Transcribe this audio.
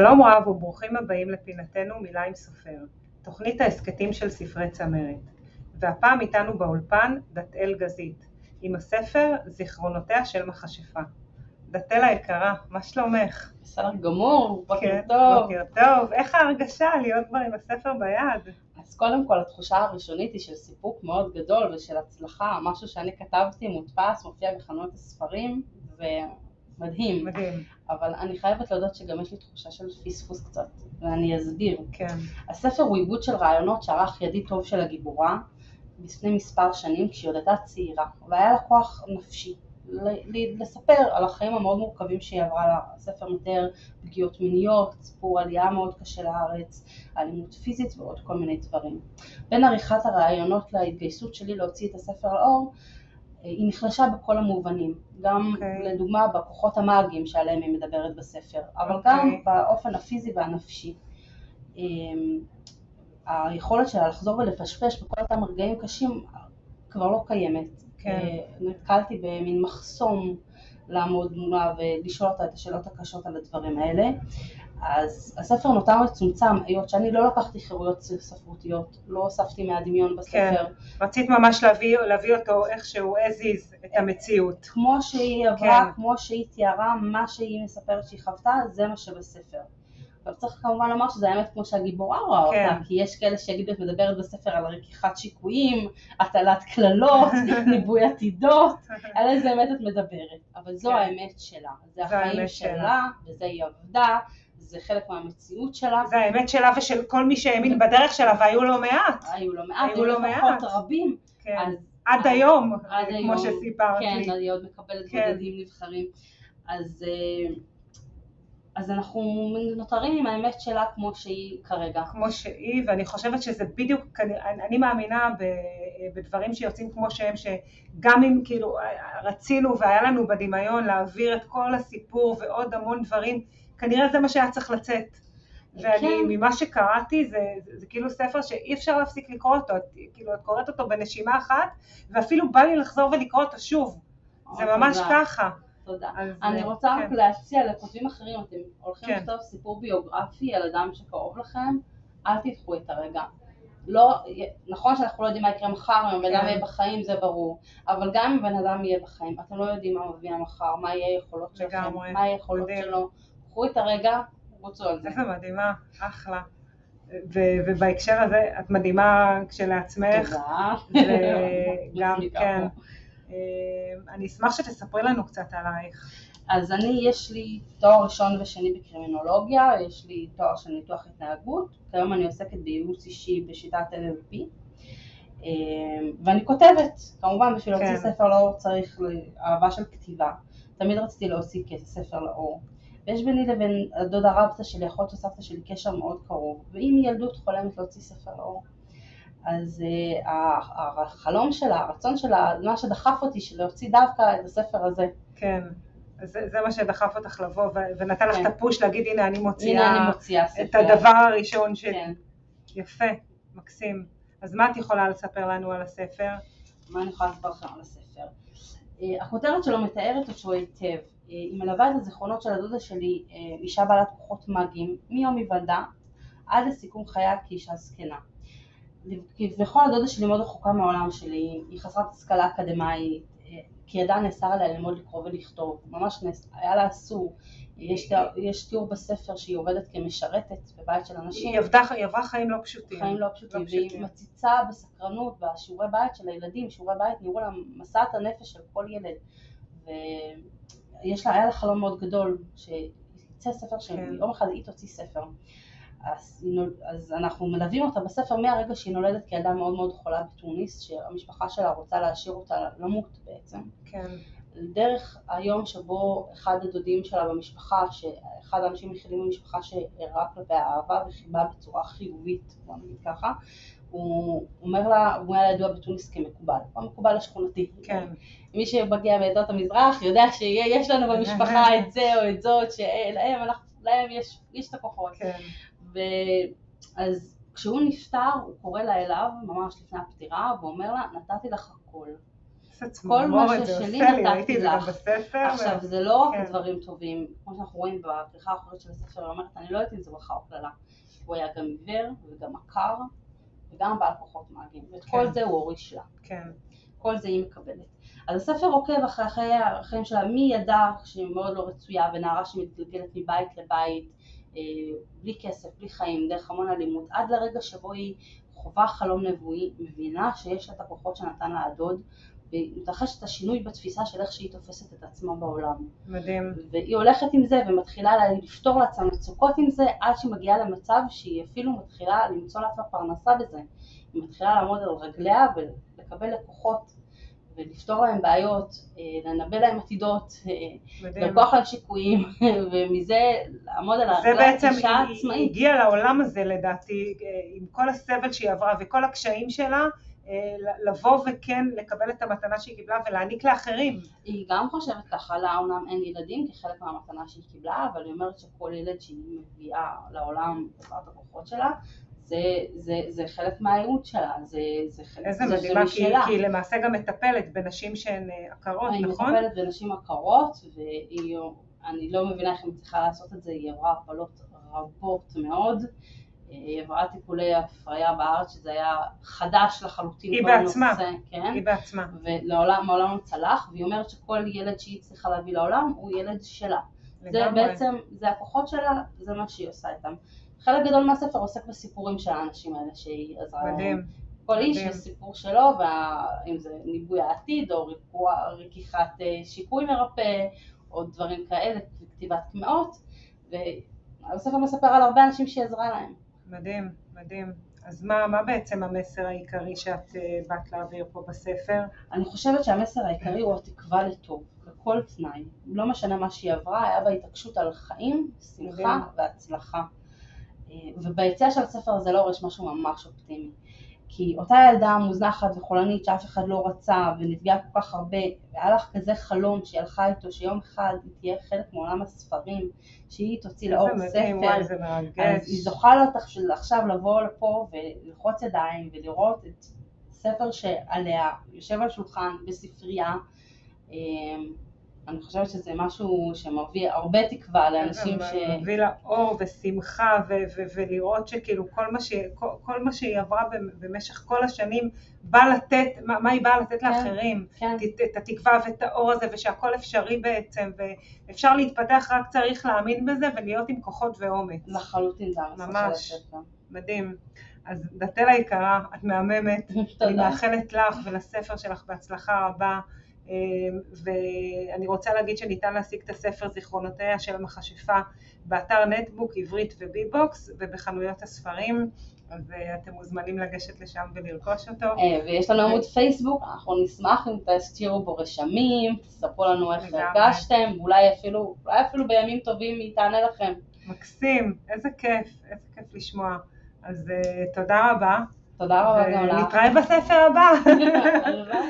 שלום רב וברוכים הבאים לפינתנו מילה עם סופר, תוכנית ההסקטים של ספרי צמרת. והפעם איתנו באולפן דתאל גזית, עם הספר זיכרונותיה של מכשפה. דתאל היקרה, מה שלומך? בסדר גמור, בוקר טוב. בוקר טוב, איך ההרגשה להיות כבר עם הספר ביד? אז קודם כל התחושה הראשונית היא של סיפוק מאוד גדול ושל הצלחה, משהו שאני כתבתי מודפס, מופיע בחנויות הספרים ו... מדהים. מדהים. אבל אני חייבת להודות שגם יש לי תחושה של פספוס קצת, ואני אסביר. כן. הספר הוא עיבוד של רעיונות שערך ידי טוב של הגיבורה, לפני מספר שנים כשהיא עוד הייתה צעירה, והיה לה כוח נפשי לספר על החיים המאוד מורכבים שהיא עברה לה. הספר מתאר פגיעות מיניות, סיפור עלייה מאוד קשה לארץ, אלימות פיזית ועוד כל מיני דברים. בין עריכת הרעיונות להתגייסות שלי להוציא את הספר לאור, היא נחלשה בכל המובנים, גם לדוגמה בכוחות המאגיים שעליהם היא מדברת בספר, אבל גם באופן הפיזי והנפשי. היכולת שלה לחזור ולפשפש בכל אותם רגעים קשים כבר לא קיימת. נתקלתי במין מחסום לעמוד מולה ולשאול אותה את השאלות הקשות על הדברים האלה. אז הספר נותר מצומצם, היות שאני לא לקחתי חירויות ספרותיות, לא הוספתי מהדמיון בספר. כן, רצית ממש להביא אותו איכשהו הזיז את המציאות. כמו שהיא עברה, כן. כמו שהיא תיארה, מה שהיא מספרת שהיא חוותה, זה מה שבספר. אבל צריך כמובן לומר שזה האמת כמו שהגיבורה רואה כן. אותה, כי יש כאלה שיגידו את מדברת בספר על רקיחת שיקויים, הטלת כללות, ניבוי עתידות, על איזה אמת את מדברת. אבל זו כן. האמת שלה, זה החיים שלה, וזה היא עבדה. זה חלק מהמציאות שלה. זה האמת שלה ושל כל מי שהאמין בדרך שלה, והיו לו מעט. היו לו מעט. רבים. כן. עד היום, כמו שסיפרתי. כן, אני עוד מקבלת בודדים נבחרים. אז אנחנו נותרים עם האמת שלה כמו שהיא כרגע. כמו שהיא, ואני חושבת שזה בדיוק, אני מאמינה בדברים שיוצאים כמו שהם, שגם אם כאילו רצינו והיה לנו בדמיון להעביר את כל הסיפור ועוד המון דברים, כנראה זה מה שהיה צריך לצאת, ואני ממה שקראתי זה כאילו ספר שאי אפשר להפסיק לקרוא אותו, כאילו את קוראת אותו בנשימה אחת, ואפילו בא לי לחזור ולקרוא אותו שוב, זה ממש ככה. תודה. אני רוצה רק להציע לכותבים אחרים, אתם הולכים לכתוב סיפור ביוגרפי על אדם שקרוב לכם, אל תדחו את הרגע. נכון שאנחנו לא יודעים מה יקרה מחר, אם בן אדם יהיה בחיים זה ברור, אבל גם אם בן אדם יהיה בחיים, אתם לא יודעים מה מביא המחר, מה יהיה היכולות שלכם, מה היכולות שלו. קחו את הרגע, רוצו על זה. איזה מדהימה, אחלה. ובהקשר הזה, את מדהימה כשלעצמך. תודה. וגם כן. אני אשמח שתספרי לנו קצת עלייך. אז יש לי תואר ראשון ושני בקרימינולוגיה, יש לי תואר של ניתוח התנהגות, כיום אני עוסקת בייעוץ אישי בשיטת NLP, ואני כותבת, כמובן בשביל להוציא ספר לאור צריך אהבה של כתיבה. תמיד רציתי להוציא ספר לאור. ויש ביני לבין הדודה רבתא שלי, אחות וסבתא שלי, קשר מאוד קרוב, והיא מילדות חולמת להוציא ספר לאור. אז החלום שלה, הרצון שלה, מה שדחף אותי להוציא דווקא את הספר הזה. כן, זה מה שדחף אותך לבוא, ונתן לך את הפוש להגיד, הנה אני מוציאה את הדבר הראשון שלי. יפה, מקסים. אז מה את יכולה לספר לנו על הספר? מה אני יכולה לספר לכם על הספר? הכותרת שלו מתארת אותו היטב. היא מלווה את הזיכרונות של הדודה שלי, אישה בעלת כוחות מגיים, מיום היוולדה עד לסיכום חייה כאישה זקנה. וכל הדודה שלי מאוד רחוקה מהעולם שלי, היא חסרת השכלה אקדמאית, כי ידה נאסר עליה ללמוד לקרוא ולכתוב, ממש היה לה אסור. יש תיאור בספר שהיא עובדת כמשרתת בבית של אנשים. היא עברה חיים לא פשוטים. חיים לא פשוטים, והיא מציצה בסקרנות בשיעורי בית של הילדים, שיעורי בית נראו לה מסעת הנפש של כל ילד. היה לה חלום מאוד גדול, שיצא ספר שיום אחד היא תוציא ספר. אז אנחנו מלווים אותה בספר מהרגע שהיא נולדת כילדה מאוד מאוד חולה בתוניס, שהמשפחה שלה רוצה להשאיר אותה למות בעצם. כן. דרך היום שבו אחד הדודים שלה במשפחה, שאחד האנשים היחידים במשפחה שהראה כלפיה אהבה וחיבה בצורה חיובית, בוא נגיד ככה, הוא אומר לה, הוא היה ידוע בתוניס כמקובל, הוא המקובל השכונתי. כן. מי שבגיע בעדות המזרח יודע שיש לנו במשפחה את זה או את זאת, שלהם יש את הכוחות. כן. אז כשהוא נפטר, הוא קורא לה אליו ממש לפני הפטירה, ואומר לה, נתתי לך הכל. כל מה ששלי נתתי לך. עכשיו זה לא רק דברים טובים, כמו שאנחנו רואים בפריחה האחורית של הספר, היא אומרת, אני לא יודעת אם זה ברכה או קללה. הוא היה גם עיוור וגם עקר וגם בעל כוחות מאגיים, ואת כל זה הוא הוריש לה. כל זה היא מקבלת. אז הספר עוקב אחרי החיים שלה, מי ידע שהיא מאוד לא רצויה ונערה שמתגלגלת מבית לבית, בלי כסף, בלי חיים, דרך המון אלימות, עד לרגע שבו היא חובה חלום נבואי, מבינה שיש לה את הכוחות שנתן לה הדוד, ומתרחש את השינוי בתפיסה של איך שהיא תופסת את עצמה בעולם. מדהים. והיא הולכת עם זה ומתחילה לפתור לעצמה מצוקות עם זה, עד שהיא מגיעה למצב שהיא אפילו מתחילה למצוא לעצמה פרנסה בזה. היא מתחילה לעמוד על רגליה ולקבל לקוחות, ולפתור להם בעיות, לנבא להם עתידות, לכוח על שיקויים, ומזה לעמוד על הרגליה אישה עצמאית. זה בעצם היא הגיעה לעולם הזה לדעתי, עם כל הסבל שהיא עברה וכל הקשיים שלה, לבוא וכן לקבל את המתנה שהיא קיבלה ולהעניק לאחרים. היא גם חושבת ככה, לעולם אין ילדים כחלק מהמתנה שהיא קיבלה, אבל היא אומרת שכל ילד שהיא מביאה לעולם בעזרת הכוחות שלה, זה חלק מהייעוד שלה, זה חלק משלה. איזה מדהימה, כי היא למעשה גם מטפלת בנשים שהן עקרות, נכון? היא מטפלת בנשים עקרות, ואני לא מבינה איך היא מצליחה לעשות את זה, היא עברה הפלות רבות מאוד, היא עברה טיפולי הפריה בארץ, שזה היה חדש לחלוטין. היא בעצמה, היא בעצמה. ולעולם הוא צלח, והיא אומרת שכל ילד שהיא צריכה להביא לעולם הוא ילד שלה. זה בעצם, זה הכוחות שלה, זה מה שהיא עושה איתם. חלק גדול מהספר עוסק בסיפורים של האנשים האלה שהיא עזרה להם. כל איש הסיפור שלו, אם זה ניבוי העתיד או רכיחת שיקוי מרפא, או דברים כאלה, כתיבת קמעות. והספר מספר על הרבה אנשים שהיא עזרה להם. מדהים, מדהים. אז מה בעצם המסר העיקרי שאת באת להעביר פה בספר? אני חושבת שהמסר העיקרי הוא התקווה לטוב, בכל תנאי. לא משנה מה שהיא עברה, היה בה התעקשות על חיים, שמחה והצלחה. וביציאה של הספר זה לא רש משהו ממש אופטימי, כי אותה ילדה מוזנחת וחולנית שאף אחד לא רצה ונפגעה כל כך הרבה, והיה לך כזה חלום שהיא הלכה איתו שיום אחד היא תהיה חלק מעולם הספרים, שהיא תוציא לאור ספר, אז היא זוכה לתך של עכשיו לבוא לפה ולחוץ ידיים ולראות את ספר שעליה יושב על שולחן בספרייה. אני חושבת שזה משהו שמביא הרבה תקווה לאנשים מביא לאור ושמחה ולראות שכאילו כל מה שהיא עברה במשך כל השנים בא לתת, מה היא באה לתת לאחרים, את התקווה ואת האור הזה ושהכל אפשרי בעצם ואפשר להתפתח, רק צריך להאמין בזה ולהיות עם כוחות ואומץ. לחלוטין זה ממש מדהים. אז דתאל היקרה, את מהממת, אני מאחלת לך ולספר שלך בהצלחה רבה. ואני רוצה להגיד שניתן להשיג את הספר זיכרונותיה של מכשפה באתר נטבוק עברית וביבוקס ובחנויות הספרים, ואתם מוזמנים לגשת לשם ולרכוש אותו. ויש לנו עמוד פייסבוק, אנחנו נשמח אם תשאירו בו רשמים, תספרו לנו איך הרגשתם, ואולי אפילו בימים טובים היא תענה לכם. מקסים, איזה כיף, איזה כיף לשמוע. אז תודה רבה. תודה רבה גם לך. ונתראה בספר הבא.